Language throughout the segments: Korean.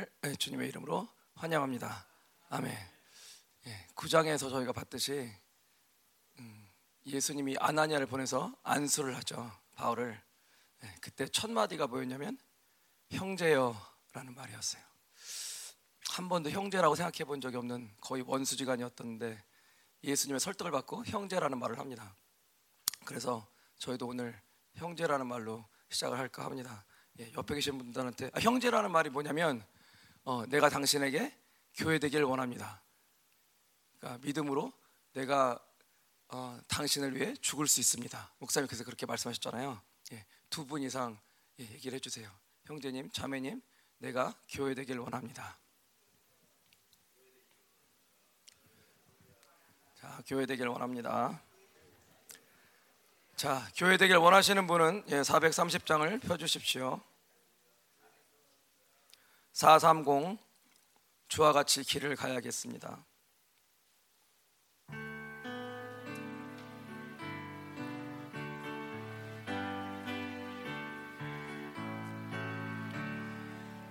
여러분들을 주님의 이름으로 환영합니다. 아멘. 9장에서 저희가 봤듯이 예수님이 아나니아를 보내서 안수를 하죠. 바울을. 그때 첫 마디가 뭐였냐면 형제여라는 말이었어요. 한 번도 형제라고 생각해 본 적이 없는 거의 원수지간이었던데 예수님의 설득을 받고 형제라는 말을 합니다. 그래서 저희도 오늘 형제라는 말로 시작을 할까 합니다. 옆에 계신 분들한테 형제라는 말이 뭐냐면 내가 당신에게 교회 되길 원합니다. 그러니까 믿음으로 내가 당신을 위해 죽을 수 있습니다. 목사님께서 그렇게 말씀하셨잖아요. 두 분 이상 얘기를 해주세요. 형제님, 자매님, 내가 교회 되길 원합니다. 자, 교회 되길 원합니다. 자, 교회 되길 원하시는 분은 430장을 펴주십시오. 430 주와 같이 길을 가야겠습니다.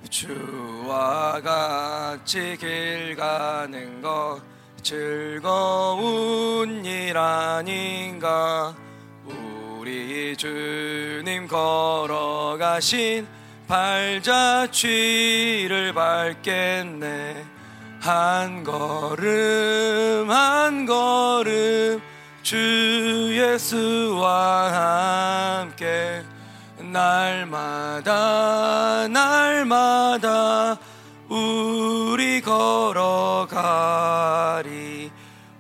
주와 같이 길 가는 것 즐거운 일 아닌가. 우리 주님 걸어가신 발자취를 밟겠네. 한 걸음 한 걸음 주 예수와 함께 날마다 날마다 우리 걸어가리.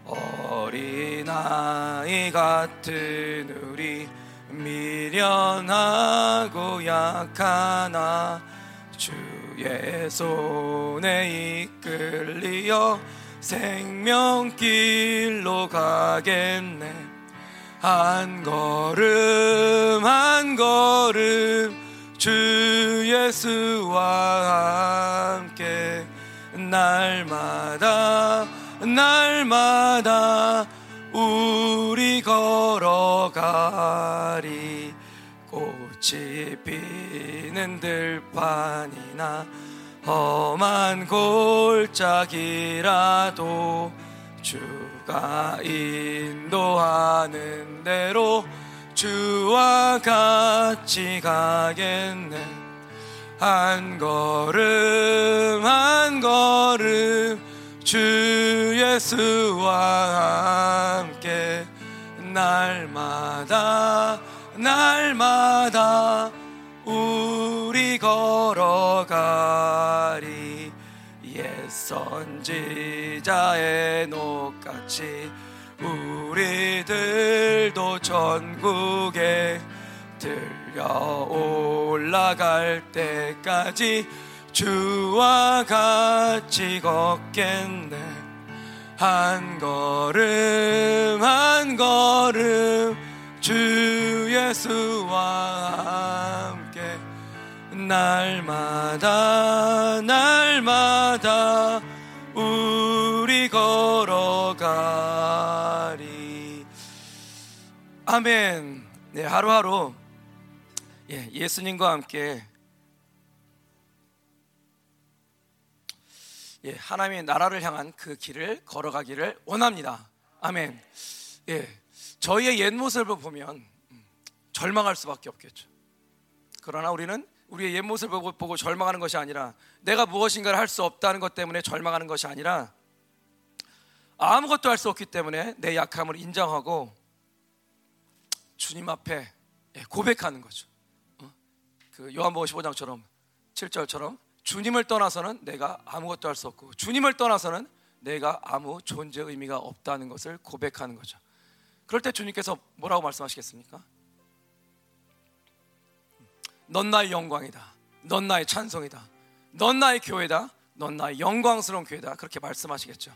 어린아이 같은 우리 미련하고 약하나 주의 손에 이끌리어 생명길로 가겠네. 한 걸음 한 걸음 주 예수와 함께 날마다 날마다 우리 걸어가리. 꽃이 피는 들판이나 험한 골짜기라도 주가 인도하는 대로 주와 같이 가겠네. 한 걸음 한 걸음 주 예수와 함께 날마다 날마다 우리 걸어가리. 옛 선지자의 녹같이 우리들도 전국에 들려 올라갈 때까지 주와 같이 걷겠네. 한 걸음 한 걸음 주 예수와 함께 날마다 날마다 우리 걸어가리. 아멘. 네, 하루하루 예수님과 함께 하나님의 나라를 향한 그 길을 걸어가기를 원합니다. 아멘. 저희의 옛 모습을 보면 절망할 수밖에 없겠죠. 그러나 우리는 우리의 옛 모습을 보고 절망하는 것이 아니라 내가 무엇인가를 할 수 없다는 것 때문에 절망하는 것이 아니라 아무것도 할 수 없기 때문에 내 약함을 인정하고 주님 앞에 고백하는 거죠. 그 요한복음 15장처럼 7절처럼 주님을 떠나서는 내가 아무것도 할 수 없고 주님을 떠나서는 내가 아무 존재 의미가 없다는 것을 고백하는 거죠. 그럴 때 주님께서 뭐라고 말씀하시겠습니까? 넌 나의 영광이다. 넌 나의 찬송이다. 넌 나의 교회다. 넌 나의 영광스러운 교회다. 그렇게 말씀하시겠죠.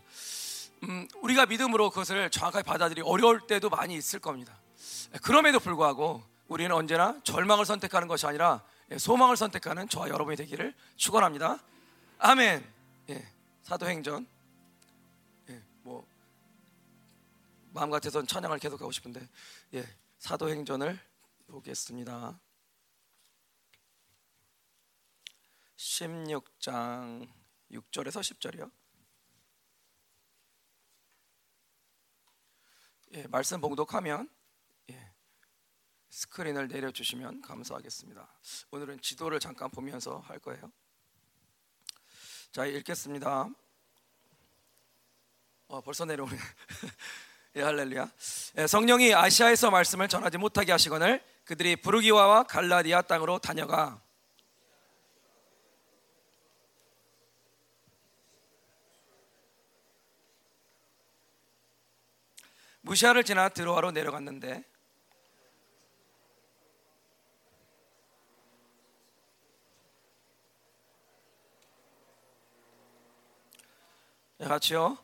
우리가 믿음으로 그것을 정확하게 받아들이기 어려울 때도 많이 있을 겁니다. 그럼에도 불구하고 우리는 언제나 절망을 선택하는 것이 아니라 소망을 선택하는 저와 여러분이 되기를 축원합니다. 아멘. 사도행전 뭐 마음 같아서는 찬양을 계속하고 싶은데 사도행전을 보겠습니다. 16장 6절에서 10절이요. 예, 말씀 봉독하면 스크린을 내려주시면 감사하겠습니다. 오늘은 지도를 잠깐 보면서 할 거예요. 자, 읽겠습니다. 벌써 내려오네. 예, 할렐루야. 예, 성령이 아시아에서 말씀을 전하지 못하게 하시거늘 그들이 부르기와와 갈라디아 땅으로 다녀가. 무시아를 지나 드로아로 내려갔는데 같이요.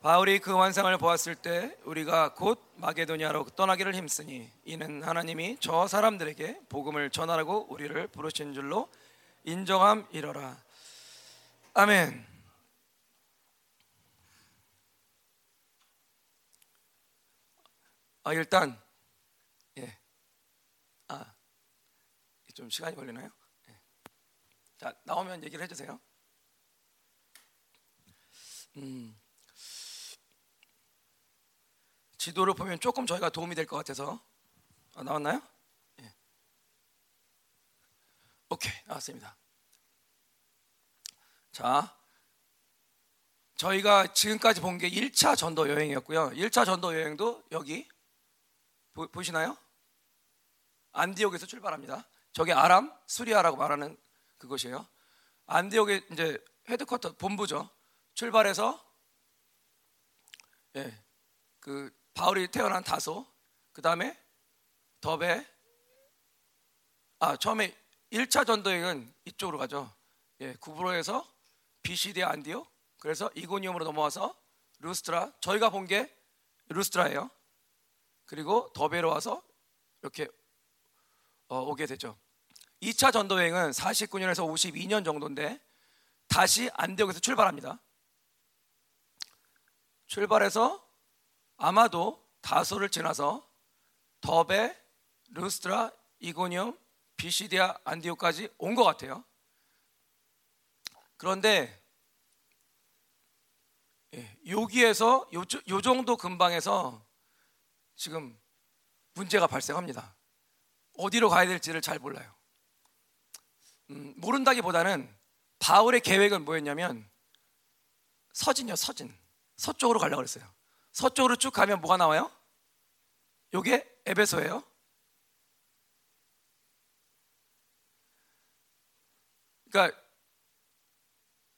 바울이 그 환상을 보았을 때 우리가 곧 마게도니아로 떠나기를 힘쓰니 이는 하나님이 저 사람들에게 복음을 전하라고 우리를 부르신 줄로 인정함이러라. 아멘. 일단 좀 시간이 걸리나요? 자, 나오면 얘기를 해주세요. 지도를 보면 조금 저희가 도움이 될 것 같아서. 나왔나요? 예. 오케이, 나왔습니다. 자, 저희가 지금까지 본 게 1차 전도 여행이었고요. 1차 전도 여행도 여기 보이시나요? 안디옥에서 출발합니다. 저게 아람, 수리아라고 말하는 그곳이에요. 안디옥의 이제 헤드쿼터, 본부죠. 출발해서 그 바울이 태어난 다소, 그 다음에 더베. 처음에 1차 전도행은 이쪽으로 가죠. 구브로에서 비시디아 안디옥, 그래서 이고니움으로 넘어와서 루스트라. 저희가 본 게 루스트라예요. 그리고 더베로 와서 이렇게 오게 되죠. 2차 전도행은 49년에서 52년 정도인데 다시 안디옥에서 출발합니다. 출발해서 아마도 다소를 지나서 더베, 루스트라, 이고니움, 비시디아, 안디옥까지 온 것 같아요. 그런데 여기에서 요 정도 근방에서 지금 문제가 발생합니다. 어디로 가야 될지를 잘 몰라요. 모른다기보다는 바울의 계획은 뭐였냐면 서진. 서쪽으로 가려고 그랬어요. 서쪽으로 쭉 가면 뭐가 나와요? 요게 에베소예요. 그러니까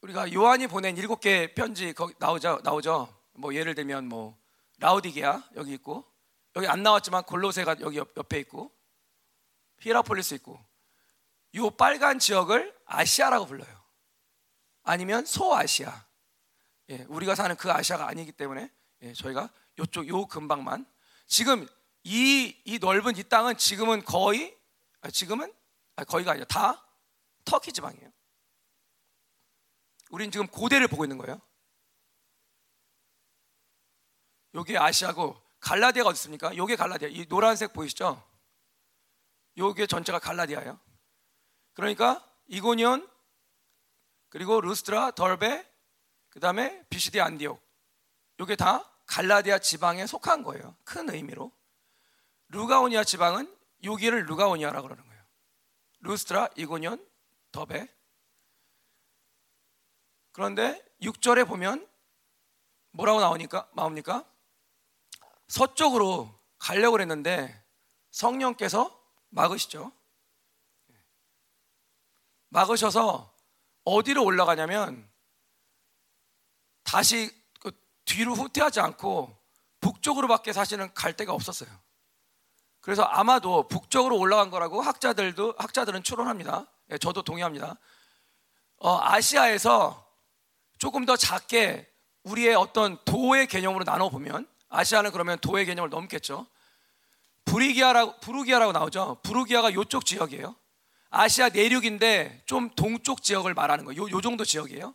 우리가 요한이 보낸 7개 편지 거기 나오죠. 뭐 예를 들면 뭐 라오디게아 여기 있고, 여기 안 나왔지만 골로새가 여기 옆에 있고, 히라폴리스 있고. 요 빨간 지역을 아시아라고 불러요. 아니면 소아시아. 우리가 사는 그 아시아가 아니기 때문에 저희가 요쪽 요 근방만. 지금 이 넓은 이 땅은 지금은 거의가 아니라 다 터키 지방이에요. 우린 지금 고대를 보고 있는 거예요. 요게 아시아고, 갈라디아가 어디 있습니까? 요게 갈라디아. 이 노란색 보이시죠? 요게 전체가 갈라디아예요. 그러니까 이고니온, 그리고 루스트라, 덜베, 그 다음에 비시디아, 안디옥. 이게 다 갈라디아 지방에 속한 거예요. 큰 의미로. 루가오니아 지방은 여기를 루가오니아라고 그러는 거예요. 루스트라, 이고니온, 더베. 그런데 6절에 보면 뭐라고 나옵니까? 서쪽으로 가려고 했는데 성령께서 막으시죠. 막으셔서 어디로 올라가냐면 다시 뒤로 후퇴하지 않고 북쪽으로밖에 사실은 갈 데가 없었어요. 그래서 아마도 북쪽으로 올라간 거라고 학자들은 추론합니다. 저도 동의합니다. 아시아에서 조금 더 작게 우리의 어떤 도의 개념으로 나눠보면, 아시아는 그러면 도의 개념을 넘겠죠. 부르기아라고 나오죠. 부르기아가 이쪽 지역이에요. 아시아 내륙인데 좀 동쪽 지역을 말하는 거예요. 요 정도 지역이에요.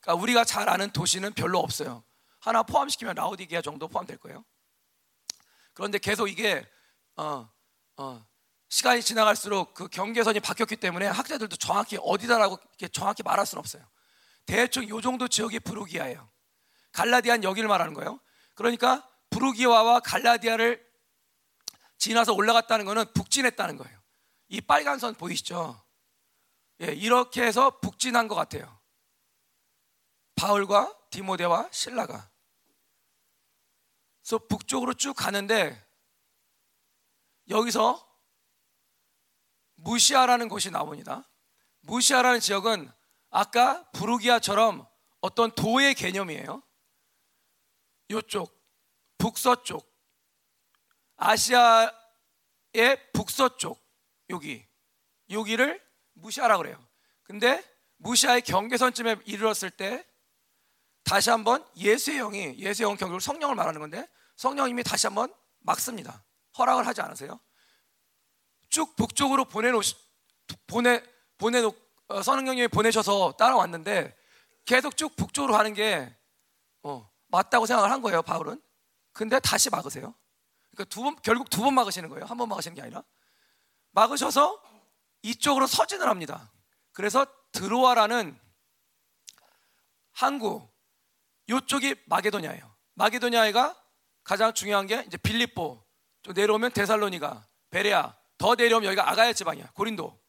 그러니까 우리가 잘 아는 도시는 별로 없어요. 하나 포함시키면 라오디게아 정도 포함될 거예요. 그런데 계속 이게 시간이 지나갈수록 그 경계선이 바뀌었기 때문에 학자들도 정확히 어디다라고 이렇게 정확히 말할 수는 없어요. 대충 이 정도 지역이 브루기아예요. 갈라디아는 여기를 말하는 거예요. 그러니까 브루기아와 갈라디아를 지나서 올라갔다는 거는 북진했다는 거예요. 이 빨간 선 보이시죠? 예, 이렇게 해서 북진한 것 같아요. 바울과 디모데와 실라가. 그래서 북쪽으로 쭉 가는데 여기서 무시아라는 곳이 나옵니다. 무시아라는 지역은 아까 부르기아처럼 어떤 도의 개념이에요. 이쪽 북서쪽, 아시아의 북서쪽 여기를 무시아라 그래요. 근데 무시아의 경계선쯤에 이르렀을 때 다시 한번 예수의 영이 경계로 성령을 말하는 건데 성령님이 다시 한번 막습니다. 허락을 하지 않으세요. 쭉 북쪽으로 성령님이 보내셔서 따라왔는데 계속 쭉 북쪽으로 가는 게 맞다고 생각을 한 거예요, 바울은. 근데 다시 막으세요. 그러니까 결국 두 번 막으시는 거예요. 한 번 막으시는 게 아니라 막으셔서 이쪽으로 서진을 합니다. 그래서 드로아라는 항구, 이쪽이 마게도냐예요. 마게도냐가 가장 중요한 게 이제 빌립보, 또 내려오면 데살로니가, 베레아, 더 내려오면 여기가 아가야 지방이야. 고린도.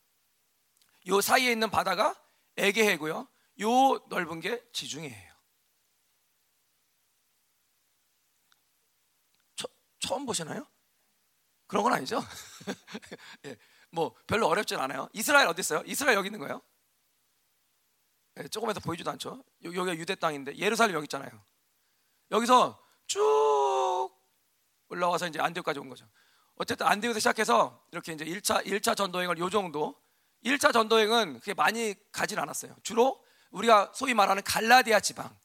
요 사이에 있는 바다가 에게해고요. 요 넓은 게 지중해예요. 처음 보시나요? 그런 건 아니죠? 예, 뭐 별로 어렵진 않아요. 이스라엘 어디 있어요? 이스라엘 여기 있는 거예요. 예, 조금에서 보이지도 않죠. 여기가 유대 땅인데 예루살렘 여기 있잖아요. 여기서 쭉 올라와서 이제 안디옥까지 온 거죠. 어쨌든 안디옥에서 시작해서 이렇게 이제 1차 전도행을 요 정도. 1차 전도행은 그게 많이 가진 않았어요. 주로 우리가 소위 말하는 갈라디아 지방,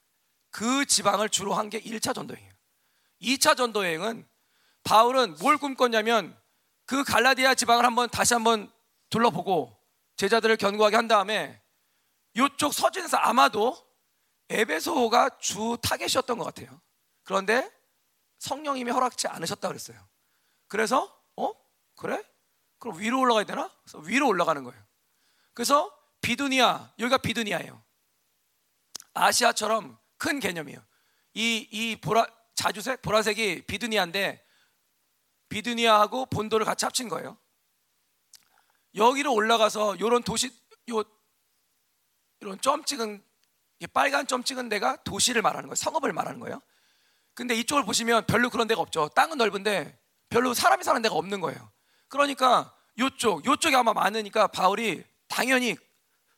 그 지방을 주로 한 게 1차 전도행이에요. 2차 전도행은 바울은 뭘 꿈꿨냐면 그 갈라디아 지방을 다시 한번 둘러보고 제자들을 견고하게 한 다음에 요쪽 서진에서 아마도 에베소가 주 타겟이었던 것 같아요. 그런데 성령님이 허락치 않으셨다고 그랬어요. 그래서 그래? 그럼 위로 올라가야 되나? 그래서 위로 올라가는 거예요. 그래서 비두니아, 여기가 비두니아예요. 아시아처럼 큰 개념이에요. 이 보라색이 비두니아인데 비두니아하고 본도를 같이 합친 거예요. 여기로 올라가서 이런 도시, 이런 점 찍은 빨간 점 찍은 데가 도시를 말하는 거예요. 성읍을 말하는 거예요. 근데 이쪽을 보시면 별로 그런 데가 없죠. 땅은 넓은데 별로 사람이 사는 데가 없는 거예요. 그러니까 요쪽이 아마 많으니까 바울이 당연히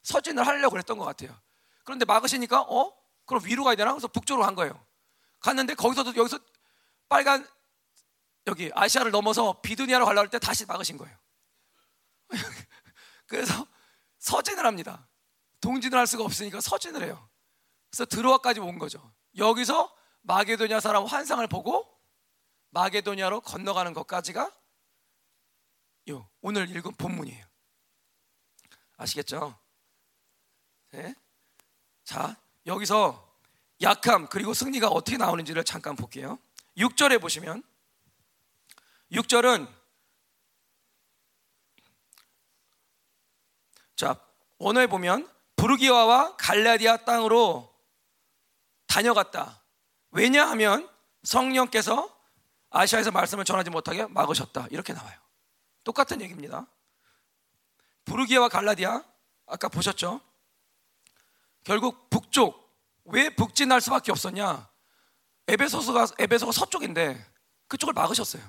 서진을 하려고 했던 것 같아요. 그런데 막으시니까 그럼 위로 가야 되나? 그래서 북쪽으로 간 거예요. 갔는데 거기서도 여기서 빨간 여기 아시아를 넘어서 비두니아로 가려고 할 때 다시 막으신 거예요. 그래서 서진을 합니다. 동진을 할 수가 없으니까 서진을 해요. 그래서 드로아까지 온 거죠. 여기서 마게도냐 사람 환상을 보고 마게도니아로 건너가는 것까지가 요 오늘 읽은 본문이에요. 아시겠죠? 네? 자, 여기서 약함 그리고 승리가 어떻게 나오는지를 잠깐 볼게요. 6절에 보시면 6절은 자, 원어에 보면 부르기아와 갈라디아 땅으로 다녀갔다. 왜냐하면 성령께서 아시아에서 말씀을 전하지 못하게 막으셨다. 이렇게 나와요. 똑같은 얘기입니다. 부르기아와 갈라디아 아까 보셨죠? 결국 북쪽. 왜 북진할 수밖에 없었냐? 에베소가 서쪽인데 그쪽을 막으셨어요.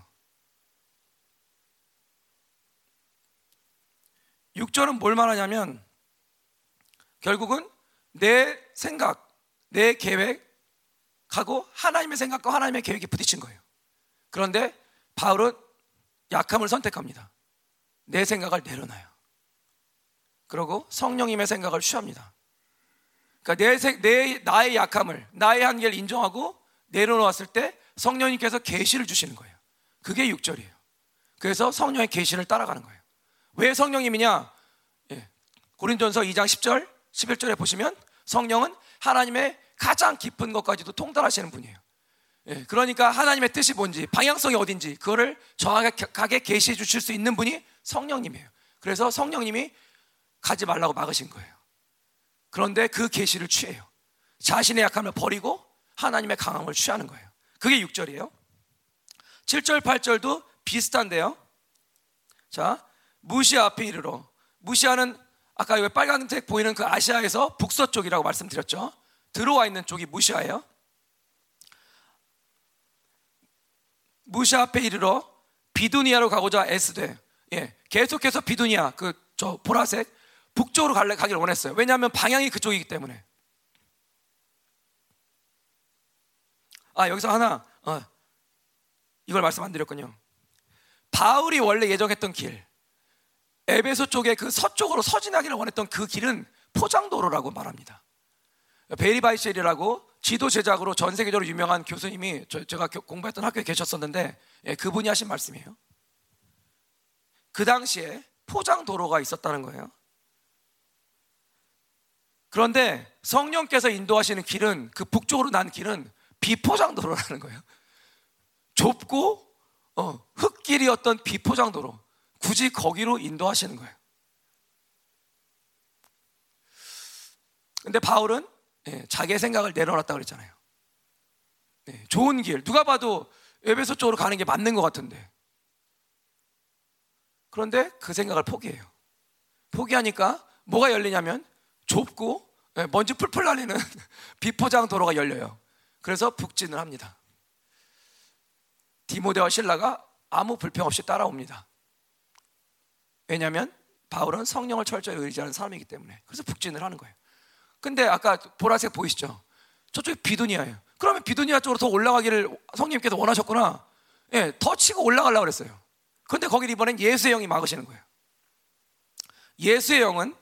6절은 뭘 말하냐면 결국은 내 생각, 내 계획하고 하나님의 생각과 하나님의 계획이 부딪힌 거예요. 그런데 바울은 약함을 선택합니다. 내 생각을 내려놔요. 그리고 성령님의 생각을 취합니다. 그러니까 나의 약함을, 나의 한계를 인정하고 내려놓았을 때 성령님께서 계시를 주시는 거예요. 그게 6절이에요. 그래서 성령의 계시를 따라가는 거예요. 왜 성령님이냐? 고린도전서 2장 10절, 11절에 보시면 성령은 하나님의 가장 깊은 것까지도 통달하시는 분이에요. 예, 그러니까 하나님의 뜻이 뭔지 방향성이 어딘지 그거를 정확하게 계시해 주실 수 있는 분이 성령님이에요. 그래서 성령님이 가지 말라고 막으신 거예요. 그런데 그 계시를 취해요. 자신의 약함을 버리고 하나님의 강함을 취하는 거예요. 그게 6절이에요. 7절, 8절도 비슷한데요. 자, 무시아 앞에 이르러. 무시아는 아까 여기 빨간색 보이는 그 아시아에서 북서쪽이라고 말씀드렸죠. 들어와 있는 쪽이 무시아예요. 무시아 앞에 이르러 비두니아로 가고자 애쓰되, 예, 계속해서 비두니아, 그 저 보라색 북쪽으로 가기를 원했어요. 왜냐하면 방향이 그쪽이기 때문에. 아, 여기서 하나, 이걸 말씀 안 드렸군요. 바울이 원래 예정했던 길, 에베소 쪽에 그 서쪽으로 서진하기를 원했던 그 길은 포장도로라고 말합니다. 베리바이셀이라고 지도 제작으로 전 세계적으로 유명한 교수님이 제가 공부했던 학교에 계셨었는데, 예, 그분이 하신 말씀이에요. 그 당시에 포장도로가 있었다는 거예요. 그런데 성령께서 인도하시는 길은, 그 북쪽으로 난 길은 비포장도로라는 거예요. 좁고 흙길이었던 비포장도로, 굳이 거기로 인도하시는 거예요. 근데 바울은 자기의 생각을 내려놨다고 그랬잖아요. 좋은 길, 누가 봐도 에베소 쪽으로 가는 게 맞는 것 같은데. 그런데 그 생각을 포기해요. 포기하니까 뭐가 열리냐면 좁고 먼지 풀풀 날리는 비포장 도로가 열려요. 그래서 북진을 합니다. 디모데와 실라가 아무 불평 없이 따라옵니다. 왜냐하면 바울은 성령을 철저히 의지하는 사람이기 때문에. 그래서 북진을 하는 거예요. 근데 아까 보라색 보이시죠? 저쪽이 비두니아예요. 그러면 비두니아 쪽으로 더 올라가기를 성님께서 원하셨구나. 예, 더 치고 올라가려고 그랬어요. 그런데 거기를 이번엔 예수의 영이 막으시는 거예요. 예수의 영은,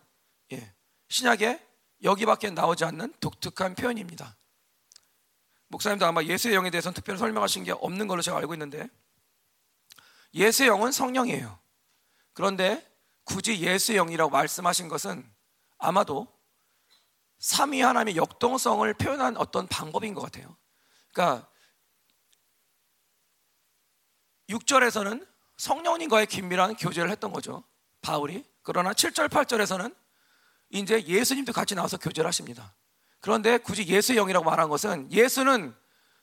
예, 신약에 여기밖에 나오지 않는 독특한 표현입니다. 목사님도 아마 예수의 영에 대해서는 특별히 설명하신 게 없는 걸로 제가 알고 있는데, 예수의 영은 성령이에요. 그런데 굳이 예수의 영이라고 말씀하신 것은 아마도 삼위 하나님의 역동성을 표현한 어떤 방법인 것 같아요. 그러니까 6절에서는 성령님과의 긴밀한 교제를 했던 거죠, 바울이. 그러나 7절, 8절에서는 이제 예수님도 같이 나와서 교제를 하십니다. 그런데 굳이 예수의 영이라고 말한 것은, 예수는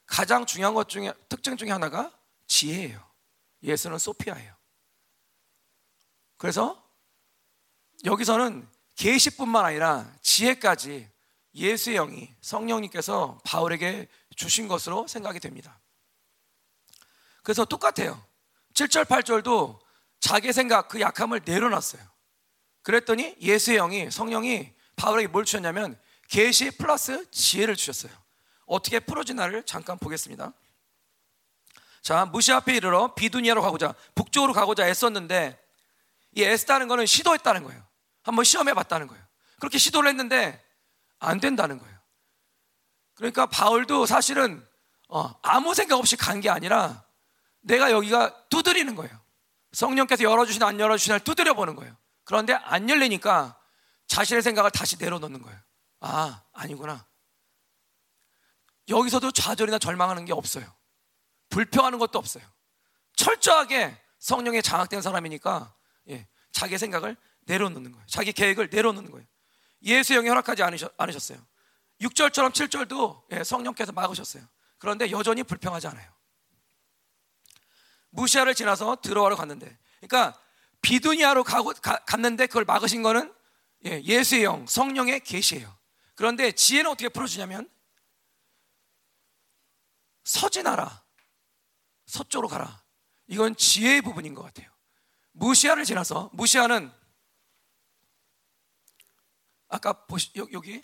가장 중요한 것 중에 특징 중에 하나가 지혜예요. 예수는 소피아예요. 그래서 여기서는 계시뿐만 아니라 지혜까지 예수의 영이, 성령님께서 바울에게 주신 것으로 생각이 됩니다. 그래서 똑같아요. 7절, 8절도 자기 생각, 그 약함을 내려놨어요. 그랬더니 예수의 영이, 성령이 바울에게 뭘 주셨냐면 계시 플러스 지혜를 주셨어요. 어떻게 풀어지나를 잠깐 보겠습니다. 자, 무시 앞에 이르러 비두니아로 가고자, 북쪽으로 가고자 애썼는데, 이 애쓰다는 거는 시도했다는 거예요. 한번 시험해봤다는 거예요. 그렇게 시도를 했는데 안 된다는 거예요. 그러니까 바울도 사실은 아무 생각 없이 간 게 아니라 내가 여기가 두드리는 거예요. 성령께서 열어주시나 안 열어주시나를 두드려보는 거예요. 그런데 안 열리니까 자신의 생각을 다시 내려놓는 거예요. 아, 아니구나. 여기서도 좌절이나 절망하는 게 없어요. 불평하는 것도 없어요. 철저하게 성령에 장악된 사람이니까, 예, 자기 생각을 내려놓는 거예요. 자기 계획을 내려놓는 거예요. 예수의 영이 허락하지 않으셨어요. 6절처럼 7절도, 예, 성령께서 막으셨어요. 그런데 여전히 불평하지 않아요. 무시아를 지나서 드로아로 갔는데, 그러니까 비두니아로 갔는데 그걸 막으신 거는, 예, 예수의 영, 성령의 계시예요. 그런데 지혜는 어떻게 풀어주냐면, 서진하라, 서쪽으로 가라. 이건 지혜의 부분인 것 같아요. 무시아를 지나서, 무시아는 아까 여기,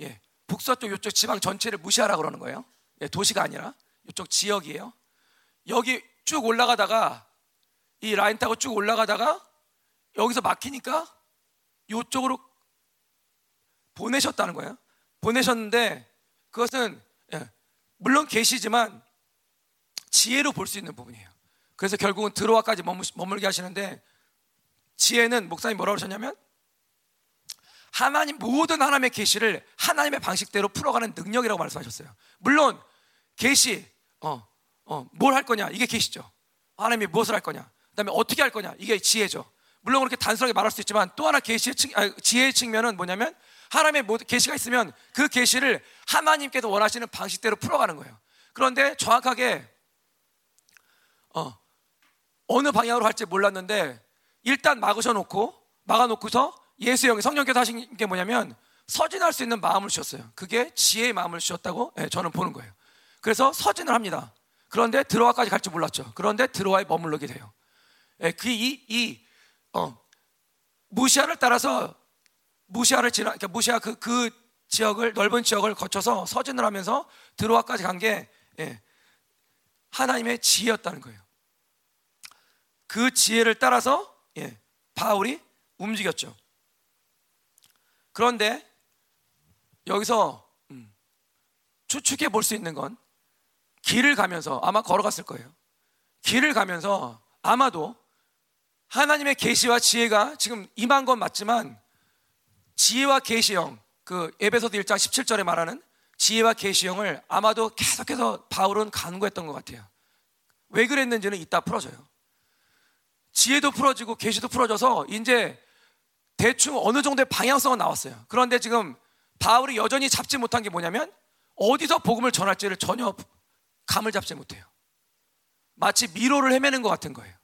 예, 북서쪽 이쪽 지방 전체를 무시하라 그러는 거예요. 예, 도시가 아니라 이쪽 지역이에요. 여기 쭉 올라가다가, 이 라인 타고 쭉 올라가다가 여기서 막히니까 이쪽으로 보내셨다는 거예요. 보내셨는데 그것은, 예, 물론 계시지만 지혜로 볼 수 있는 부분이에요. 그래서 결국은 드로아까지 머물게 하시는데, 지혜는 목사님 뭐라고 그러셨냐면, 하나님, 모든 하나님의 계시를 하나님의 방식대로 풀어가는 능력이라고 말씀하셨어요. 물론 계시, 뭘 할 거냐, 이게 계시죠. 하나님이 무엇을 할 거냐, 그 다음에 어떻게 할 거냐, 이게 지혜죠. 물론 그렇게 단순하게 말할 수 있지만 또 하나 지혜의 측면은 뭐냐면 하나님의 모든 계시가 있으면 그 계시를 하나님께서 원하시는 방식대로 풀어가는 거예요. 그런데 정확하게 어느 방향으로 갈지 몰랐는데 일단 막아놓고서 예수의 영이 성령께서 하신 게 뭐냐면 서진할 수 있는 마음을 주셨어요. 그게 지혜의 마음을 주셨다고 저는 보는 거예요. 그래서 서진을 합니다. 그런데 드로아까지 갈지 몰랐죠. 그런데 드로아에 머물러게 돼요. 무시아를 따라서 그러니까 무시아 그 지역을 넓은 지역을 거쳐서 서진을 하면서 드로아까지 간 게 하나님의 지혜였다는 거예요. 그 지혜를 따라서 바울이 움직였죠. 그런데 여기서 추측해 볼 수 있는 건 길을 가면서 아마 걸어갔을 거예요. 길을 가면서 아마도 하나님의 계시와 지혜가 지금 임한 건 맞지만 지혜와 계시형, 그 에베소서 1장 17절에 말하는 지혜와 계시형을 아마도 계속해서 바울은 간구했던 것 같아요. 왜 그랬는지는 이따 풀어져요. 지혜도 풀어지고 계시도 풀어져서 이제 대충 어느 정도의 방향성은 나왔어요. 그런데 지금 바울이 여전히 잡지 못한 게 뭐냐면 어디서 복음을 전할지를 전혀 감을 잡지 못해요. 마치 미로를 헤매는 것 같은 거예요.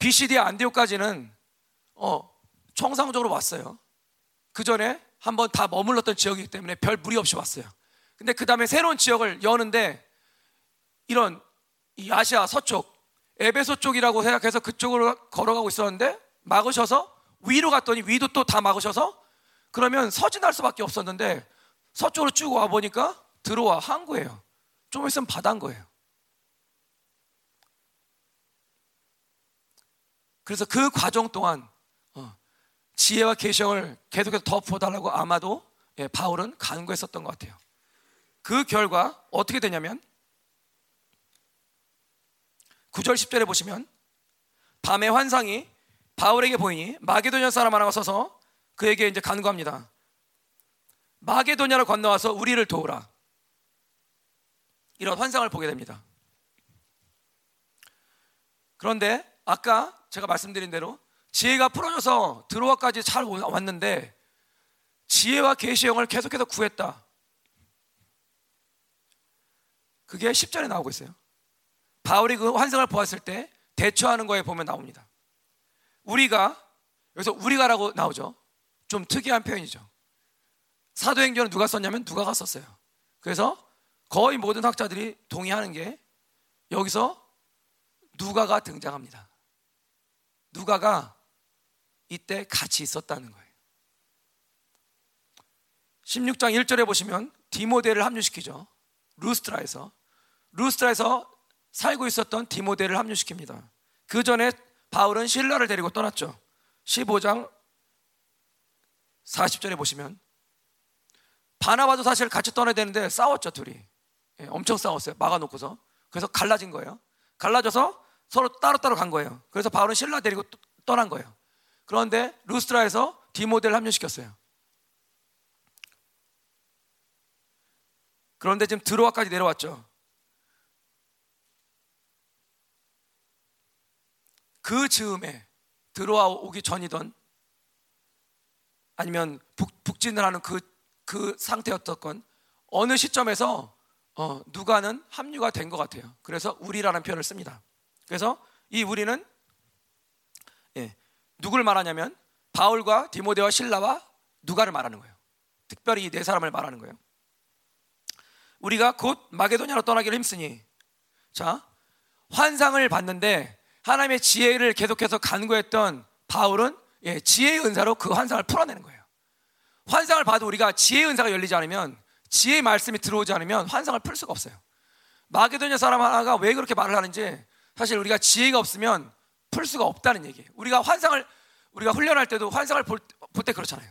비시디아 안디옥까지는 정상적으로 왔어요. 그 전에 한번 다 머물렀던 지역이기 때문에 별 무리 없이 왔어요. 근데 그 다음에 새로운 지역을 여는데 이런 이 아시아 서쪽 에베소 쪽이라고 생각해서 그쪽으로 걸어가고 있었는데 막으셔서 위로 갔더니 위도 또 다 막으셔서 그러면 서진할 수밖에 없었는데 서쪽으로 쭉 와보니까 들어와 항구예요. 좀 있으면 바다인 거예요. 그래서 그 과정 동안 지혜와 계시형을 계속해서 더 부어달라고 아마도 바울은 간구했었던 것 같아요. 그 결과 어떻게 되냐면 9절 10절에 보시면 밤의 환상이 바울에게 보이니 마게도냐 사람 하나가 서서 그에게 이제 간구합니다. 마게도냐를 건너와서 우리를 도우라. 이런 환상을 보게 됩니다. 그런데 아까 제가 말씀드린 대로 지혜가 풀어져서 드로아까지 잘 왔는데 지혜와 계시형을 계속해서 구했다. 그게 10절에 나오고 있어요. 바울이 그 환상을 보았을 때 대처하는 거에 보면 나옵니다. 우리가, 여기서 우리가라고 나오죠. 좀 특이한 표현이죠. 사도행전은 누가 썼냐면 누가가 썼어요. 그래서 거의 모든 학자들이 동의하는 게 여기서 누가가 등장합니다. 누가가 이때 같이 있었다는 거예요. 16장 1절에 보시면 디모데를 합류시키죠. 루스트라에서 살고 있었던 디모데를 합류시킵니다. 그 전에 바울은 실라를 데리고 떠났죠. 15장 40절에 보시면 바나바도 사실 같이 떠나야 되는데 싸웠죠. 둘이 엄청 싸웠어요. 막아놓고서. 그래서 갈라진 거예요. 갈라져서 서로 따로따로 간 거예요. 그래서 바울은 실라 데리고 떠난 거예요. 그런데 루스트라에서 디모데를 합류시켰어요. 그런데 지금 드로아까지 내려왔죠. 그 즈음에 드로아 오기 전이던 아니면 북진을 하는 그 상태였던 어느 시점에서 누가는 합류가 된 것 같아요. 그래서 우리라는 표현을 씁니다. 그래서 이 우리는 누굴 말하냐면 바울과 디모데와 실라와 누가를 말하는 거예요. 특별히 이 네 사람을 말하는 거예요. 우리가 곧 마게도냐로 떠나기를 힘쓰니, 자, 환상을 봤는데 하나님의 지혜를 계속해서 간구했던 바울은 지혜의 은사로 그 환상을 풀어내는 거예요. 환상을 봐도 우리가 지혜의 은사가 열리지 않으면, 지혜의 말씀이 들어오지 않으면 환상을 풀 수가 없어요. 마게도냐 사람 하나가 왜 그렇게 말을 하는지 사실 우리가 지혜가 없으면 풀 수가 없다는 얘기예요. 우리가 훈련할 때도 환상을 볼 때 그렇잖아요.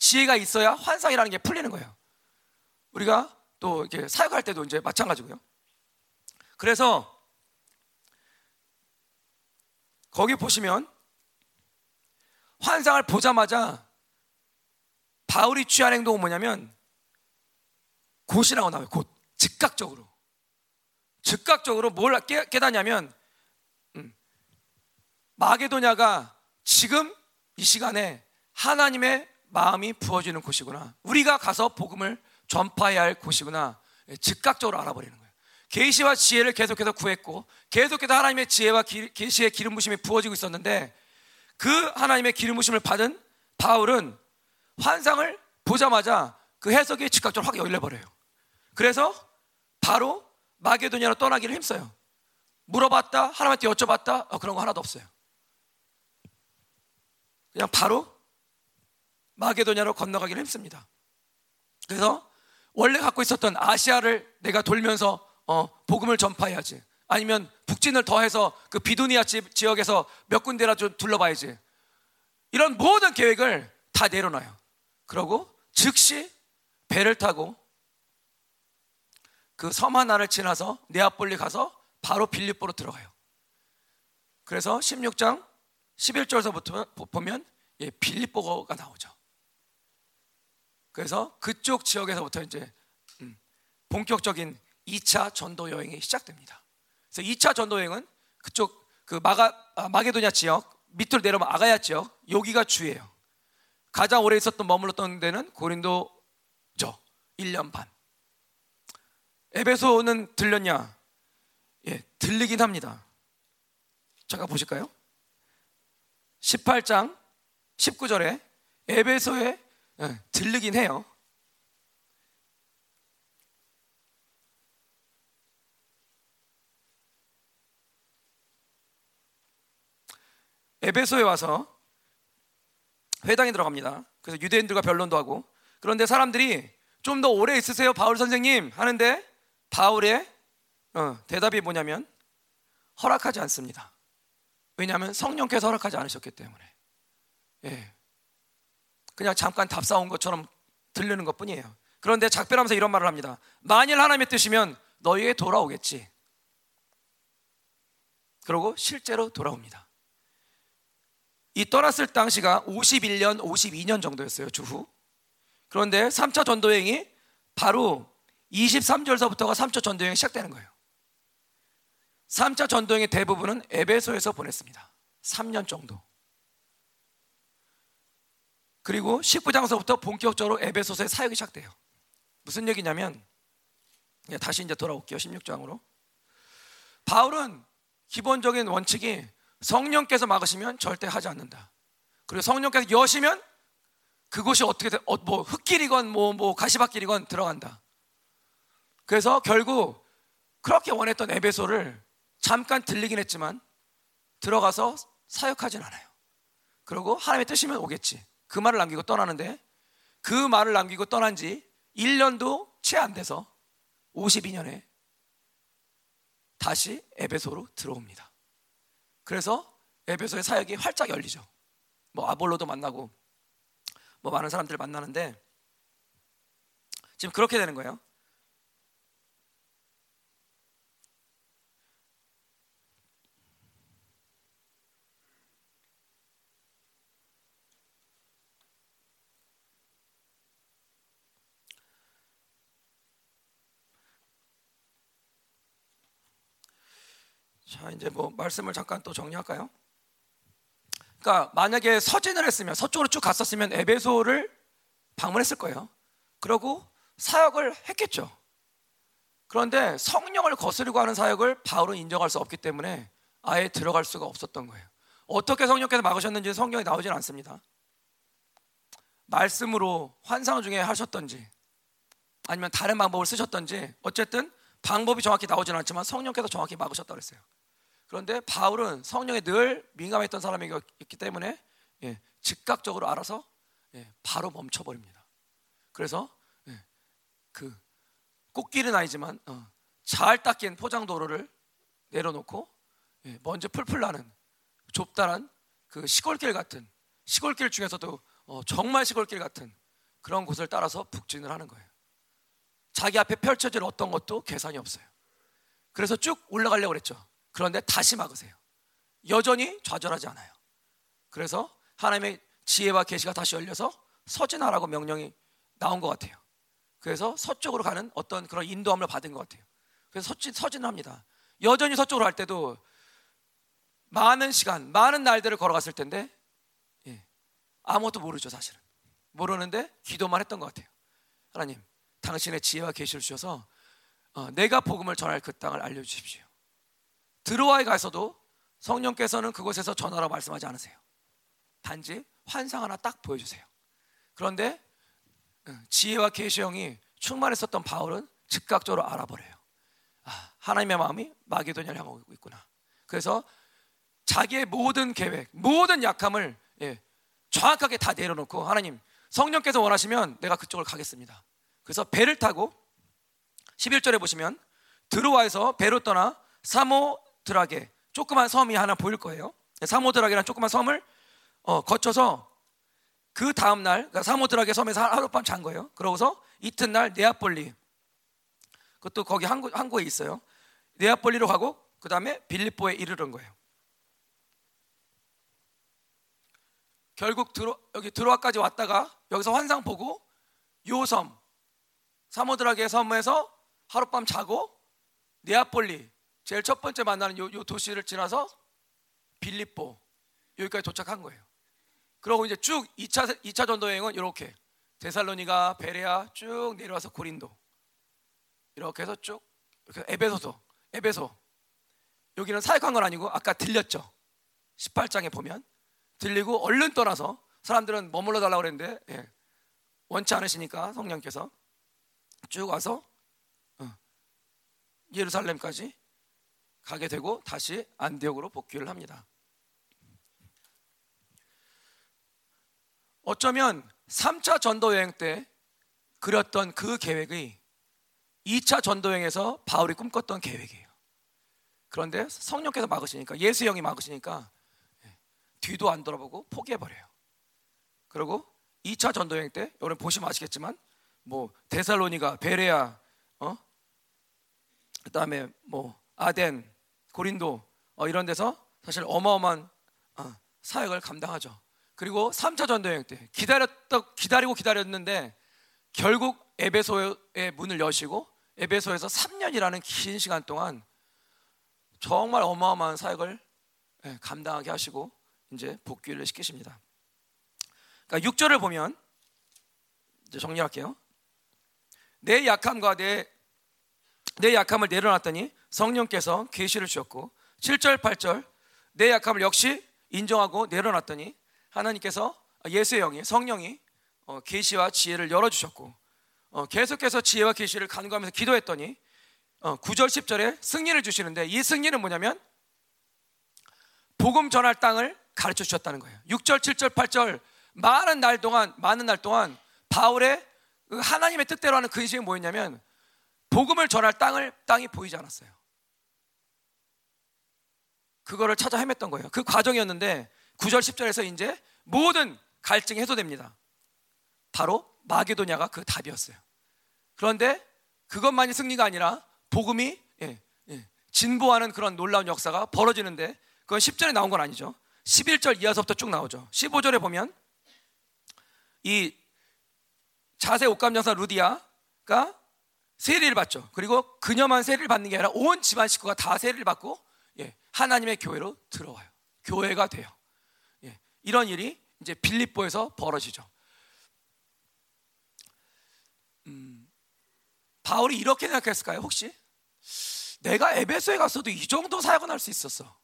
지혜가 있어야 환상이라는 게 풀리는 거예요. 우리가 또 이렇게 사역할 때도 이제 마찬가지고요. 그래서 거기 보시면 환상을 보자마자 바울이 취한 행동은 뭐냐면 곧이라고 나와요. 곧. 즉각적으로 뭘 깨닫냐면 마게도냐가 지금 이 시간에 하나님의 마음이 부어지는 곳이구나, 우리가 가서 복음을 전파해야 할 곳이구나 즉각적으로 알아버리는 거예요. 계시와 지혜를 계속해서 구했고 계속해서 하나님의 지혜와 계시의 기름 부심이 부어지고 있었는데, 그 하나님의 기름 부심을 받은 바울은 환상을 보자마자 그 해석이 즉각적으로 확 열려버려요. 그래서 바로 마게도니아로 떠나기를 힘써요. 물어봤다, 하나님한테 여쭤봤다, 그런 거 하나도 없어요. 그냥 바로 마게도니아로 건너가기를 힘씁니다. 그래서 원래 갖고 있었던 아시아를 내가 돌면서 복음을 전파해야지, 아니면 북진을 더해서 그 비두니아 지역에서 몇 군데라도 둘러봐야지, 이런 모든 계획을 다 내려놔요. 그러고 즉시 배를 타고 그 섬 하나를 지나서 네아폴리 가서 바로 빌립보로 들어가요. 그래서 16장 11절서부터 보면 빌립보가 나오죠. 그래서 그쪽 지역에서부터 이제 본격적인 2차 전도 여행이 시작됩니다. 그래서 2차 전도 여행은 그쪽 그 마게도냐 지역 밑으로 내려오면 아가야 지역, 여기가 주예요. 가장 오래 있었던 머물렀던 데는 고린도죠. 1년 반. 에베소는 들렸냐? 예, 들리긴 합니다. 잠깐 보실까요? 18장 19절에 에베소에 들리긴 해요. 에베소에 와서 회당에 들어갑니다. 그래서 유대인들과 변론도 하고, 그런데 사람들이 좀 더 오래 있으세요 바울 선생님 하는데 바울의 대답이 뭐냐면 허락하지 않습니다. 왜냐하면 성령께서 허락하지 않으셨기 때문에. 예, 그냥 잠깐 답사온 것처럼 들리는 것뿐이에요. 그런데 작별하면서 이런 말을 합니다. 만일 하나님의 뜻이면 너희에게 돌아오겠지. 그러고 실제로 돌아옵니다. 이 떠났을 당시가 51년, 52년 정도였어요. 주후. 그런데 3차 전도여행이 바로 23절서부터가 3차 전도여행이 시작되는 거예요. 3차 전도여행의 대부분은 에베소에서 보냈습니다. 3년 정도. 그리고 19장서부터 본격적으로 에베소서의 사역이 시작돼요. 무슨 얘기냐면, 다시 이제 돌아올게요. 16장으로. 바울은 기본적인 원칙이 성령께서 막으시면 절대 하지 않는다. 그리고 성령께서 여시면 그곳이 어떻게 뭐 흙길이건 뭐 가시밭길이건 들어간다. 그래서 결국 그렇게 원했던 에베소를 잠깐 들리긴 했지만 들어가서 사역하진 않아요. 그리고 하나님의 뜻이면 오겠지, 그 말을 남기고 떠나는데, 그 말을 남기고 떠난 지 1년도 채 안 돼서 52년에 다시 에베소로 들어옵니다. 그래서 에베소의 사역이 활짝 열리죠. 뭐 아볼로도 만나고 뭐 많은 사람들을 만나는데, 지금 그렇게 되는 거예요. 자, 이제 뭐 말씀을 잠깐 또 정리할까요? 그러니까 만약에 서진을 했으면, 서쪽으로 쭉 갔었으면 에베소를 방문했을 거예요. 그러고 사역을 했겠죠. 그런데 성령을 거스르고 하는 사역을 바울은 인정할 수 없기 때문에 아예 들어갈 수가 없었던 거예요. 어떻게 성령께서 막으셨는지 성경에 나오진 않습니다. 말씀으로 환상 중에 하셨던지 아니면 다른 방법을 쓰셨던지, 어쨌든 방법이 정확히 나오진 않지만 성령께서 정확히 막으셨다고 그랬어요. 그런데 바울은 성령에 늘 민감했던 사람이었기 때문에 즉각적으로 알아서 바로 멈춰버립니다. 그래서 그 꽃길은 아니지만 잘 닦인 포장도로를 내려놓고 먼지 풀풀 나는 좁다란 그 시골길 같은, 시골길 중에서도 정말 시골길 같은 그런 곳을 따라서 북진을 하는 거예요. 자기 앞에 펼쳐질 어떤 것도 계산이 없어요. 그래서 쭉 올라가려고 그랬죠. 그런데 다시 막으세요. 여전히 좌절하지 않아요. 그래서 하나님의 지혜와 계시가 다시 열려서 서진하라고 명령이 나온 것 같아요. 그래서 서쪽으로 가는 어떤 그런 인도함을 받은 것 같아요. 그래서 서진을 합니다. 여전히 서쪽으로 갈 때도 많은 시간, 많은 날들을 걸어갔을 텐데 아무것도 모르죠. 사실은 모르는데 기도만 했던 것 같아요. 하나님, 당신의 지혜와 계시를 주셔서 내가 복음을 전할 그 땅을 알려주십시오. 드로아에 가서도 성령께서는 그곳에서 전하라 말씀하지 않으세요. 단지 환상 하나 딱 보여주세요. 그런데 지혜와 계시의 영이 충만했었던 바울은 즉각적으로 알아버려요. 아, 하나님의 마음이 마게도냐를 향하고 있구나. 그래서 자기의 모든 계획, 모든 약함을 정확하게 다 내려놓고, 하나님, 성령께서 원하시면 내가 그쪽을 가겠습니다. 그래서 배를 타고 11절에 보시면 드로아에서 배로 떠나 사모드라게, 조그만 섬이 하나 보일 거예요. 사모드라게라는 조그만 섬을 거쳐서 그 다음날, 그러니까 사모드라게 섬에서 하룻밤 잔 거예요. 그러고서 이튿날 네아폴리, 그것도 거기 항구에 있어요. 네아폴리로 가고 그 다음에 빌립보에 이르는 거예요. 결국 여기 드로아까지 왔다가 여기서 환상 보고 요섬 사모드라게 섬에서 하룻밤 자고 네아폴리, 제일 첫 번째 만나는 요 도시를 지나서 빌립보, 여기까지 도착한 거예요. 그러고 이제 쭉 2차 전도 여행은 이렇게 데살로니가, 베레아, 쭉 내려와서 고린도, 이렇게 해서 쭉 이렇게 에베소. 여기는 사역한 건 아니고 아까 들렸죠. 18장에 보면 들리고 얼른 떠나서, 사람들은 머물러 달라고 그랬는데 원치 않으시니까 성령께서 쭉 와서 예루살렘까지 가게 되고 다시 안디옥으로 복귀를 합니다. 어쩌면 3차 전도여행 때 그렸던 그 계획이 2차 전도여행에서 바울이 꿈꿨던 계획이에요. 그런데 성령께서 막으시니까, 예수의 영이 막으시니까 뒤도 안 돌아보고 포기해버려요. 그리고 2차 전도여행 때, 여러분 보시면 아시겠지만 뭐 데살로니가, 베레아, 그 다음에 뭐 아덴, 고린도 이런 데서 사실 어마어마한 사역을 감당하죠. 그리고 3차 전도여행 때 기다렸는데 결국 에베소의 문을 여시고 에베소에서 3년이라는 긴 시간 동안 정말 어마어마한 사역을 감당하게 하시고 이제 복귀를 시키십니다. 그러니까 6절을 보면, 이제 정리할게요. 내 약함을 내려놨더니 성령께서 계시를 주셨고, 7절, 8절 내 약함을 역시 인정하고 내려놨더니 하나님께서, 예수의 영이, 성령이 계시와 지혜를 열어주셨고, 계속해서 지혜와 계시를 간구하면서 기도했더니 9절, 10절에 승리를 주시는데, 이 승리는 뭐냐면 복음 전할 땅을 가르쳐 주셨다는 거예요. 6절, 7절, 8절 많은 날 동안 바울의 하나님의 뜻대로 하는 근심이 뭐였냐면 복음을 전할 땅이 보이지 않았어요. 그거를 찾아 헤맸던 거예요. 그 과정이었는데 9절, 10절에서 이제 모든 갈증이 해소됩니다. 바로 마게도냐가 그 답이었어요. 그런데 그것만이 승리가 아니라 복음이 진보하는 그런 놀라운 역사가 벌어지는데, 그건 10절에 나온 건 아니죠. 11절 이하서부터 쭉 나오죠. 15절에 보면 이 자세 옷감정사 루디아가 세례를 받죠. 그리고 그녀만 세례를 받는 게 아니라 온 집안 식구가 다 세례를 받고 하나님의 교회로 들어와요. 교회가 돼요. 이런 일이 이제 빌립보에서 벌어지죠. 바울이 이렇게 생각했을까요? 혹시 내가 에베소에 갔어도 이 정도 사역은 할 수 있었어?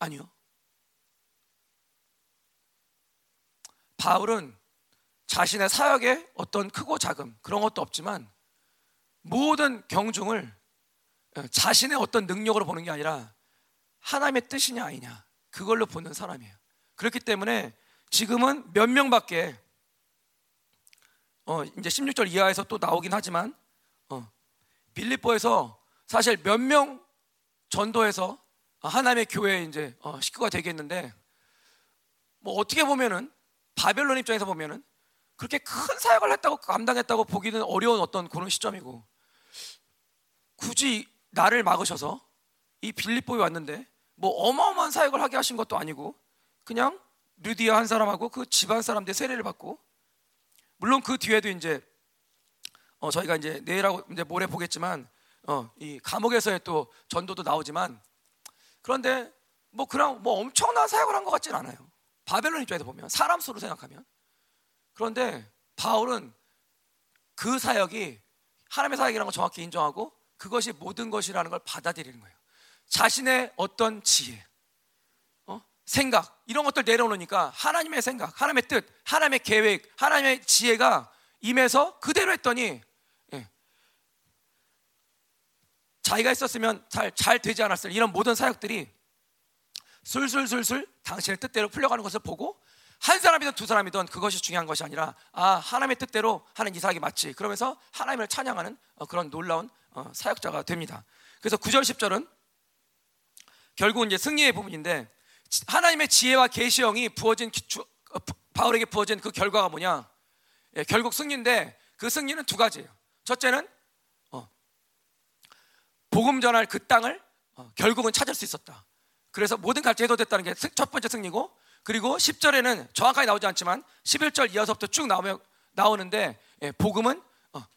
아니요. 바울은 자신의 사역에 어떤 크고 작은 그런 것도 없지만 모든 경중을 자신의 어떤 능력으로 보는 게 아니라 하나님의 뜻이냐 아니냐 그걸로 보는 사람이에요. 그렇기 때문에 지금은 몇 명밖에 이제 16절 이하에서 또 나오긴 하지만 빌립보에서 사실 몇 명 전도해서 하나님의 교회에 이제 식구가 되겠는데, 뭐 어떻게 보면은 바벨론 입장에서 보면은 그렇게 큰 사역을 했다고 감당했다고 보기는 어려운 어떤 그런 시점이고, 굳이 나를 막으셔서 이 빌립보에 왔는데 뭐 어마어마한 사역을 하게 하신 것도 아니고 그냥 루디아 한 사람하고 그 집안 사람들 세례를 받고, 물론 그 뒤에도 이제 저희가 이제 내일하고 이제 모레 보겠지만 이 감옥에서의 또 전도도 나오지만, 그런데 뭐 그냥 뭐 엄청난 사역을 한 것 같지는 않아요. 바벨론 입장에서 보면 사람 수로 생각하면. 그런데 바울은 그 사역이 하나님의 사역이라는 걸 정확히 인정하고 그것이 모든 것이라는 걸 받아들이는 거예요. 자신의 어떤 지혜, 생각 이런 것들 내려놓으니까 하나님의 생각, 하나님의 뜻, 하나님의 계획, 하나님의 지혜가 임해서 그대로 했더니 자기가 있었으면 잘 되지 않았을 이런 모든 사역들이 술술술술 당신의 뜻대로 풀려가는 것을 보고 한 사람이든 두 사람이든 그것이 중요한 것이 아니라 하나님의 뜻대로 하는 이 사역이 맞지 그러면서 하나님을 찬양하는 그런 놀라운 사역자가 됩니다. 그래서 9절 10절은 결국은 이제 승리의 부분인데 하나님의 지혜와 계시형이 부어진 바울에게 부어진 그 결과가 뭐냐? 예, 결국 승리인데 그 승리는 두 가지예요. 첫째는 복음 전할 그 땅을 결국은 찾을 수 있었다. 그래서 모든 갈등이 해소됐다는 게 첫 번째 승리고, 그리고 10절에는 정확하게 나오지 않지만 11절 이어서부터 쭉 나오는데 복음은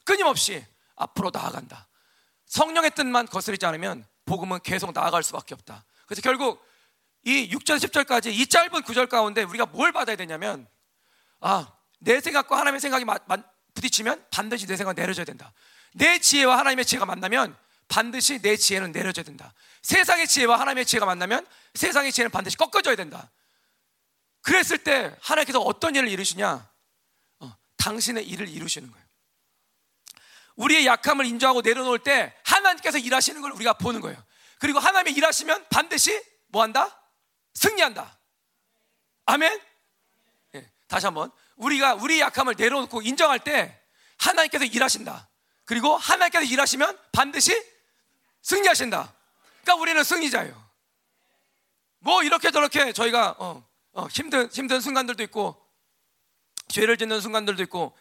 끊임없이 앞으로 나아간다. 성령의 뜻만 거스르지 않으면 복음은 계속 나아갈 수밖에 없다. 그래서 결국 이 6절 10절까지 이 짧은 9절 가운데 우리가 뭘 받아야 되냐면 내 생각과 하나님의 생각이 부딪히면 반드시 내 생각은 내려져야 된다. 내 지혜와 하나님의 지혜가 만나면 반드시 내 지혜는 내려져야 된다. 세상의 지혜와 하나님의 지혜가 만나면 세상의 지혜는 반드시 꺾어져야 된다. 그랬을 때 하나님께서 어떤 일을 이루시냐? 당신의 일을 이루시는 거예요. 우리의 약함을 인정하고 내려놓을 때 하나님께서 일하시는 걸 우리가 보는 거예요. 그리고 하나님이 일하시면 반드시 뭐 한다? 승리한다. 아멘? 예, 다시 한번 우리가 우리 약함을 내려놓고 인정할 때 하나님께서 일하신다. 그리고 하나님께서 일하시면 반드시 승리하신다. 그러니까 우리는 승리자예요. 뭐 이렇게 저렇게 저희가 힘든 순간들도 있고 죄를 짓는 순간들도 있고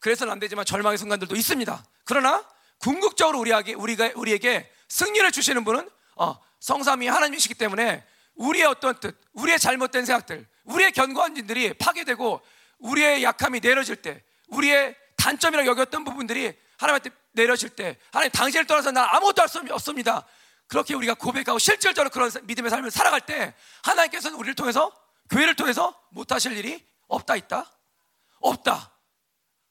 그래서는 안 되지만 절망의 순간들도 있습니다. 그러나 궁극적으로 우리에게 승리를 주시는 분은 성삼위 하나님이시기 때문에 우리의 어떤 뜻, 우리의 잘못된 생각들, 우리의 견고한 진들이 파괴되고 우리의 약함이 내려질 때, 우리의 단점이라고 여겼던 부분들이 하나님한테 내려질 때 하나님 당신을 떠나서 난 아무것도 할 수 없습니다. 그렇게 우리가 고백하고 실질적으로 그런 믿음의 삶을 살아갈 때 하나님께서는 우리를 통해서, 교회를 통해서 못하실 일이 없다 있다? 없다.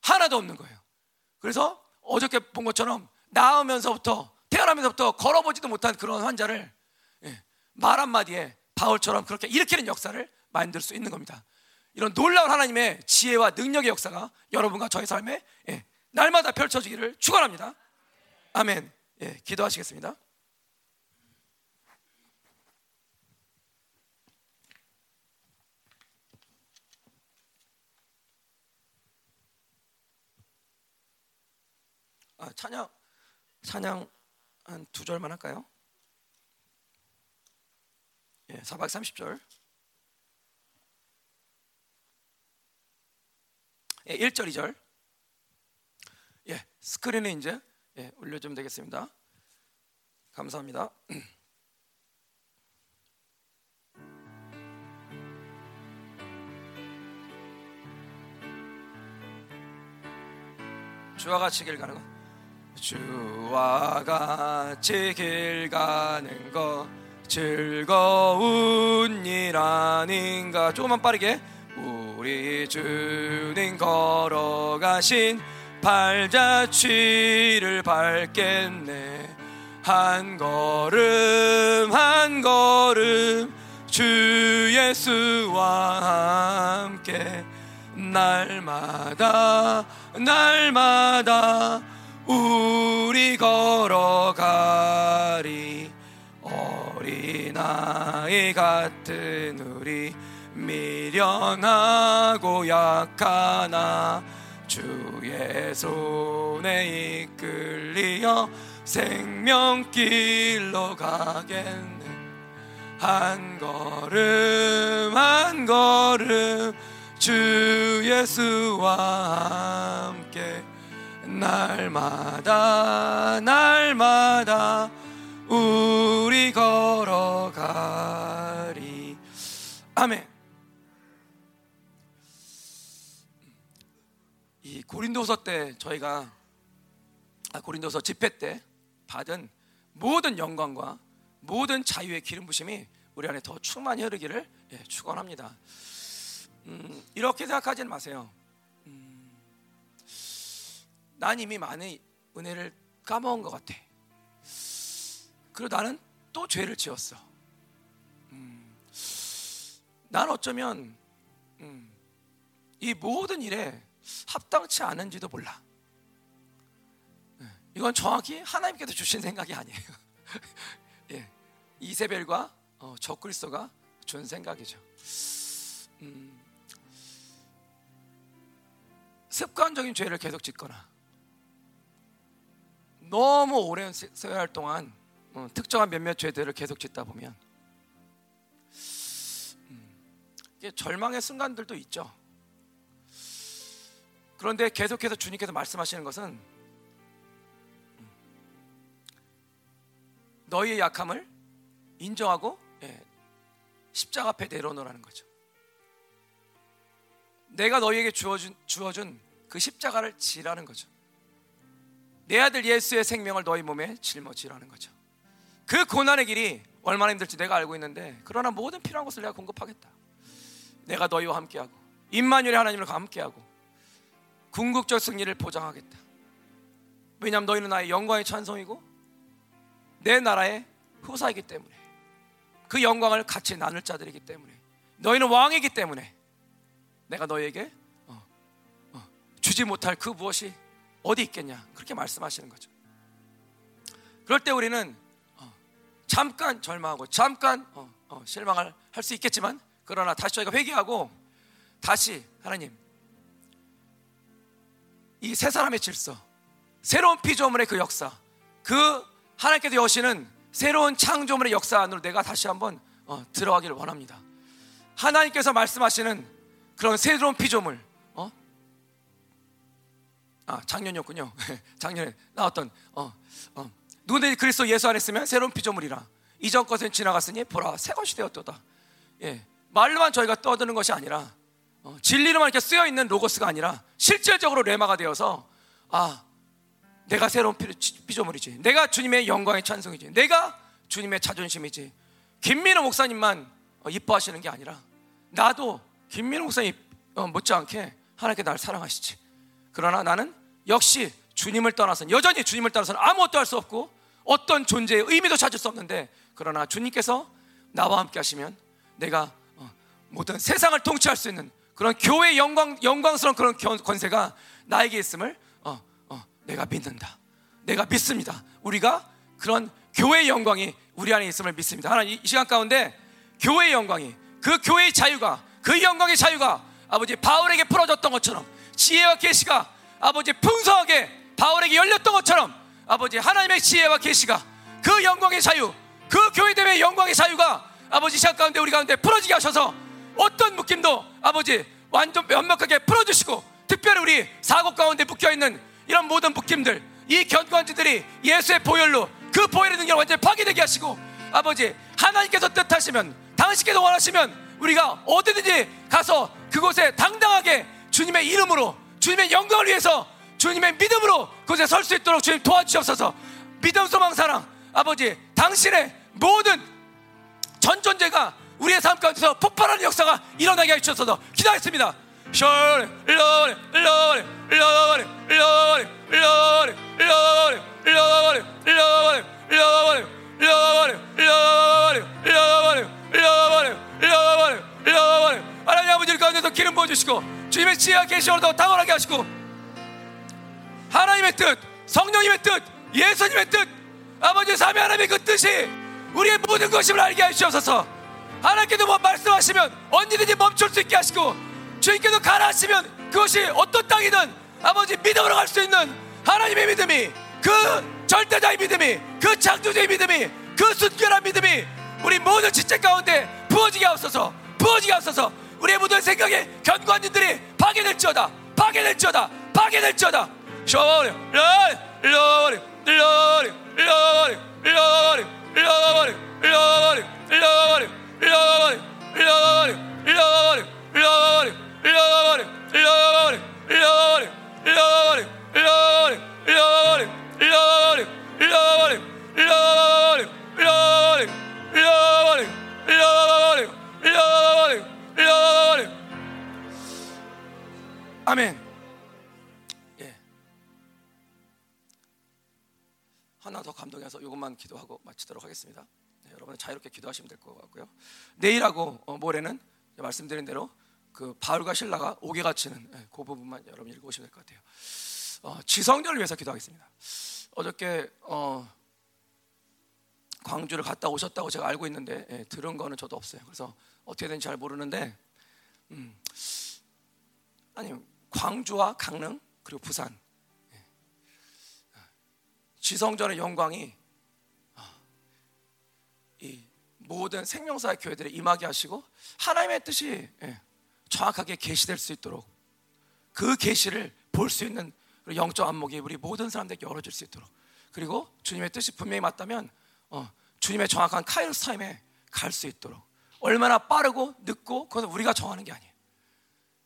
하나도 없는 거예요. 그래서 어저께 본 것처럼 태어나면서부터 걸어보지도 못한 그런 환자를 말 한마디에 바울처럼 그렇게 일으키는 역사를 만들 수 있는 겁니다. 이런 놀라운 하나님의 지혜와 능력의 역사가 여러분과 저의 삶에 날마다 펼쳐지기를 축원합니다. 아멘. 예, 기도하시겠습니다. 찬양 한 두 절만 할까요? 4박 30절 1절 2절 스크린에 이제 올려주면 되겠습니다. 감사합니다. 주와 같이 길 가는 것 즐거운 일 아닌가. 조금만 빠르게. 우리 주님 걸어가신 발자취를 밟겠네. 한 걸음 한 걸음 주 예수와 함께 날마다 우리 걸어가리. 어린아이 같은 우리 미련하고 약하나 주의 손에 이끌리어 생명길로 가겠네. 한 걸음 한 걸음 주 예수와 함께 날마다 우리 걸어가리. 아멘. 이 고린도서 때 저희가 고린도서 집회 때 받은 모든 영광과 모든 자유의 기름 부심이 우리 안에 더 충만히 흐르기를 축원합니다. 이렇게 생각하지는 마세요. 난 이미 많은 은혜를 까먹은 것 같아. 그리고 나는 또 죄를 지었어. 난 어쩌면 이 모든 일에 합당치 않은지도 몰라. 이건 정확히 하나님께서 주신 생각이 아니에요. 예, 이세벨과 적그리스도가 준 생각이죠. 습관적인 죄를 계속 짓거나 너무 오랜 세월 동안 특정한 몇몇 죄들을 계속 짓다 보면 이게 절망의 순간들도 있죠. 그런데 계속해서 주님께서 말씀하시는 것은 너희의 약함을 인정하고 십자가 앞에 내려놓으라는 거죠. 내가 너희에게 주어준 그 십자가를 지라는 거죠. 내 아들 예수의 생명을 너희 몸에 짊어지라는 거죠. 그 고난의 길이 얼마나 힘들지 내가 알고 있는데 그러나 모든 필요한 것을 내가 공급하겠다. 내가 너희와 함께하고 임마누엘의 하나님과 함께하고 궁극적 승리를 보장하겠다. 왜냐하면 너희는 나의 영광의 찬송이고 내 나라의 후사이기 때문에 그 영광을 같이 나눌 자들이기 때문에 너희는 왕이기 때문에 내가 너희에게 주지 못할 그 무엇이 어디 있겠냐 그렇게 말씀하시는 거죠. 그럴 때 우리는 잠깐 절망하고 잠깐 실망을 할 수 있겠지만 그러나 다시 저희가 회개하고 다시 하나님 이 새 사람의 질서 새로운 피조물의 그 역사 그 하나님께서 여시는 새로운 창조물의 역사 안으로 내가 다시 한번 들어가기를 원합니다. 하나님께서 말씀하시는 그런 새로운 피조물, 작년이었군요. 작년에 나왔던 누구든지 그리스도 예수 안에 있으면 새로운 피조물이라. 이전 것은 지나갔으니 보라 새 것이 되었도다. 예, 말로만 저희가 떠드는 것이 아니라 진리로만 이렇게 쓰여 있는 로고스가 아니라 실질적으로 레마가 되어서 내가 새로운 피조물이지. 내가 주님의 영광의 찬송이지. 내가 주님의 자존심이지. 김민호 목사님만 이뻐하시는 게 아니라 나도. 김민호 목사님 못지않게 하나님께 나를 사랑하시지. 그러나 나는 역시 주님을 떠나서는 여전히 주님을 떠나서는 아무것도 할 수 없고 어떤 존재의 의미도 찾을 수 없는데 그러나 주님께서 나와 함께 하시면 내가 모든 세상을 통치할 수 있는 그런 교회의 영광스러운 그런 권세가 나에게 있음을 내가 믿는다. 내가 믿습니다. 우리가 그런 교회의 영광이 우리 안에 있음을 믿습니다. 하나님 이 시간 가운데 교회의 영광이 그 교회의 자유가 그 영광의 자유가 아버지 바울에게 풀어졌던 것처럼 지혜와 계시가 아버지 풍성하게 바울에게 열렸던 것처럼 아버지 하나님의 지혜와 계시가 그 영광의 자유 그 교회 대회의 영광의 자유가 아버지 시간 가운데 우리 가운데 풀어지게 하셔서 어떤 묶임도 아버지 완전 완벽하게 풀어주시고 특별히 우리 사고 가운데 묶여있는 이런 모든 묶임들 이 견관지들이 예수의 보혈로 그 보혈의 능력을 완전히 파괴되게 하시고 아버지 하나님께서 뜻하시면 당신께서 원하시면 우리가 어디든지 가서 그곳에 당당하게 주님의 이름으로 주님의 영광을 위해서 주님의 믿음으로 그곳에 설 수 있도록 주님 도와주시옵소서. 믿음 소망 사랑 아버지 당신의 모든 전존재가 우리의 삶 가운데서 폭발하는 역사가 일어나게 해주셔서 기도하겠습니다. 하나님 아버지 가운데서 기름 부어주시고 주님의 지혜와 계시로도 탁월하게 하시고 하나님의 뜻 성령님의 뜻 예수님의 뜻 아버지 삼위 하나님의 그 뜻이 우리의 모든 것임을 알게 하시옵소서. 하나님께서 뭐 말씀하시면 언제든지 멈출 수 있게 하시고 주님께서 가라 하시면 그것이 어떤 땅이든 아버지 믿음으로 갈 수 있는 하나님의 믿음이 그 절대자의 믿음이 그 창조자의 믿음이 그 순결한 믿음이 우리 모든 지체 가운데 부어지게 하옵소서. 부어지게 하옵소서. 우리의 모든 생각에 견고한 일들이 파괴될지어다. 파괴될지어다. 파괴될지어다. 하나 더 감동해서 이것만 기도하고 마치도록 하겠습니다. 네, 여러분 자유롭게 기도하시면 될 것 같고요. 내일하고 모레는 말씀드린 대로 그 바울과 실라가 옥에 갇히는 그 부분만 여러분 읽어보시면 될 것 같아요. 지성전을 위해서 기도하겠습니다. 어저께 광주를 갔다 오셨다고 제가 알고 있는데 들은 거는 저도 없어요. 그래서 어떻게 되는지 잘 모르는데 아니 광주와 강릉 그리고 부산 지성전의 영광이 이 모든 생명사의 교회들에 임하게 하시고 하나님의 뜻이 정확하게 계시될 수 있도록 그 계시를 볼 수 있는 영적 안목이 우리 모든 사람들에게 열어질 수 있도록 그리고 주님의 뜻이 분명히 맞다면 주님의 정확한 카이로스 타임에 갈 수 있도록 얼마나 빠르고 늦고 그것은 우리가 정하는 게 아니에요.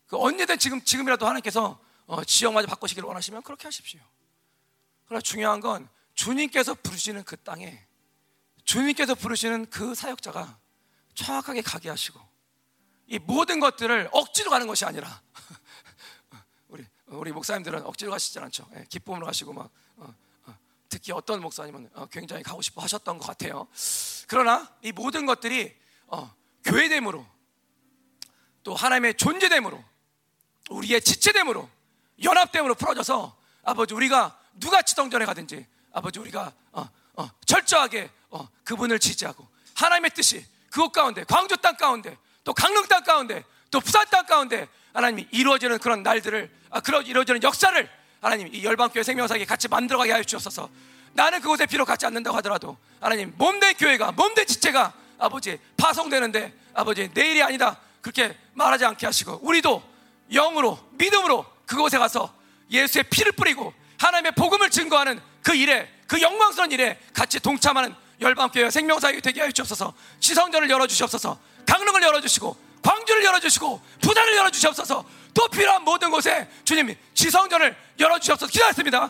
그 언제든 지금이라도 하나님께서 지역마저 바꾸시기를 원하시면 그렇게 하십시오. 그러나 중요한 건 주님께서 부르시는 그 땅에 주님께서 부르시는 그 사역자가 정확하게 가게 하시고 이 모든 것들을 억지로 가는 것이 아니라 우리 목사님들은 억지로 가시지 않죠. 예, 기쁨으로 가시고 막 특히 어떤 목사님은 굉장히 가고 싶어 하셨던 것 같아요. 그러나 이 모든 것들이 교회됨으로 또 하나님의 존재됨으로 우리의 지체됨으로 연합됨으로 풀어져서 아버지 우리가 누가 지성전에 가든지 아버지 우리가 철저하게 그분을 지지하고 하나님의 뜻이 그곳 가운데 광주 땅 가운데 또 강릉 땅 가운데 또 부산 땅 가운데 하나님이 이루어지는 그런 날들을 그런 이루어지는 역사를 하나님 이 열방교회 생명사에 같이 만들어가게 하여 주옵소서. 나는 그곳에 비록 가지 않는다고 하더라도 하나님 몸된 교회가 몸된 지체가 아버지 파송되는데 아버지 내일이 아니다 그렇게 말하지 않게 하시고 우리도 영으로 믿음으로 그곳에 가서 예수의 피를 뿌리고 하나님의 복음을 증거하는 그 일에 그 영광스러운 일에 같이 동참하는 열방교회 생명사역이 되게 하여 주옵소서. 지성전을 열어주시옵소서. 강릉을 열어주시고 광주를 열어주시고 부산을 열어주시옵소서. 또 필요한 모든 곳에 주님 지성전을 열어주시옵소서. 기도했습니다.